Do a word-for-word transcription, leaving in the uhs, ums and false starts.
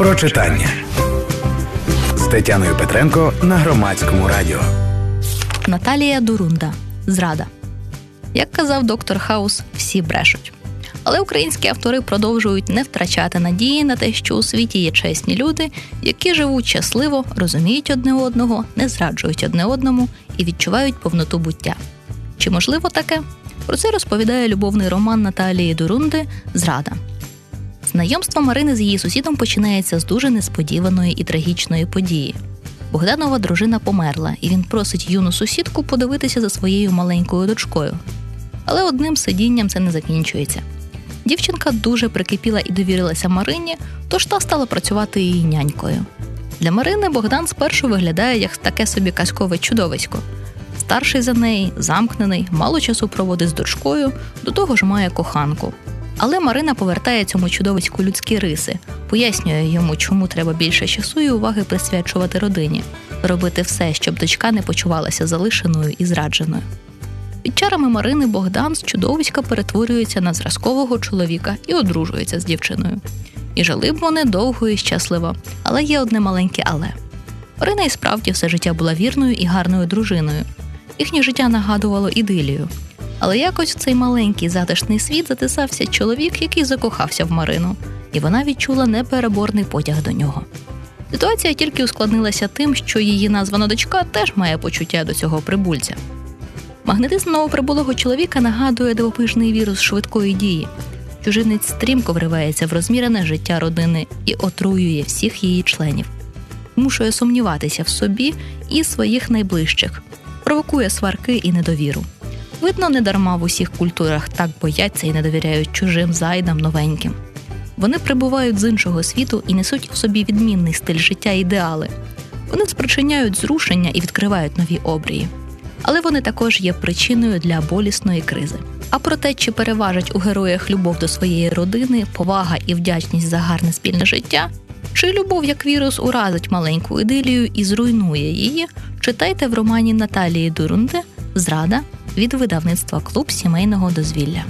про читання з Тетяною Петренко на Громадському радіо. Наталія Дурунда. Зрада. Як казав доктор Хаус, всі брешуть. Але українські автори продовжують не втрачати надії на те, що у світі є чесні люди, які живуть щасливо, розуміють одне одного, не зраджують одне одному і відчувають повноту буття. Чи можливо таке? Про це розповідає любовний роман Наталії Дурунди «Зрада». Знайомство Марини з її сусідом починається з дуже несподіваної і трагічної події. Богданова дружина померла, і він просить юну сусідку подивитися за своєю маленькою дочкою. Але одним сидінням це не закінчується. Дівчинка дуже прикипіла і довірилася Марині, тож та стала працювати її нянькою. Для Марини Богдан спершу виглядає як таке собі казкове чудовисько. Старший за неї, замкнений, мало часу проводить з дочкою, до того ж має коханку. Але Марина повертає цьому чудовиську людські риси, пояснює йому, чому треба більше часу і уваги присвячувати родині, робити все, щоб дочка не почувалася залишеною і зрадженою. Під чарами Марини Богдан з чудовиська перетворюється на зразкового чоловіка і одружується з дівчиною. І жили б вони довго і щасливо, але є одне маленьке але. Марина і справді все життя була вірною і гарною дружиною. Їхнє життя нагадувало ідилію. Але якось в цей маленький затишний світ затисався чоловік, який закохався в Марину, і вона відчула непереборний потяг до нього. Ситуація тільки ускладнилася тим, що її названа дочка теж має почуття до цього прибульця. Магнетизм новоприбулого чоловіка нагадує дивовижний вірус швидкої дії. Чужинець стрімко вривається в розмірене життя родини і отруює всіх її членів. Змушує сумніватися в собі і своїх найближчих. Провокує сварки і недовіру. Видно, недарма в усіх культурах так бояться і не довіряють чужим зайдам новеньким. Вони прибувають з іншого світу і несуть в собі відмінний стиль життя і ідеали. Вони спричиняють зрушення і відкривають нові обрії. Але вони також є причиною для болісної кризи. А про те, чи переважать у героях любов до своєї родини, повага і вдячність за гарне спільне життя, чи любов як вірус уразить маленьку ідилію і зруйнує її, читайте в романі Наталії Дурунди «Зрада» від видавництва «Клуб сімейного дозвілля».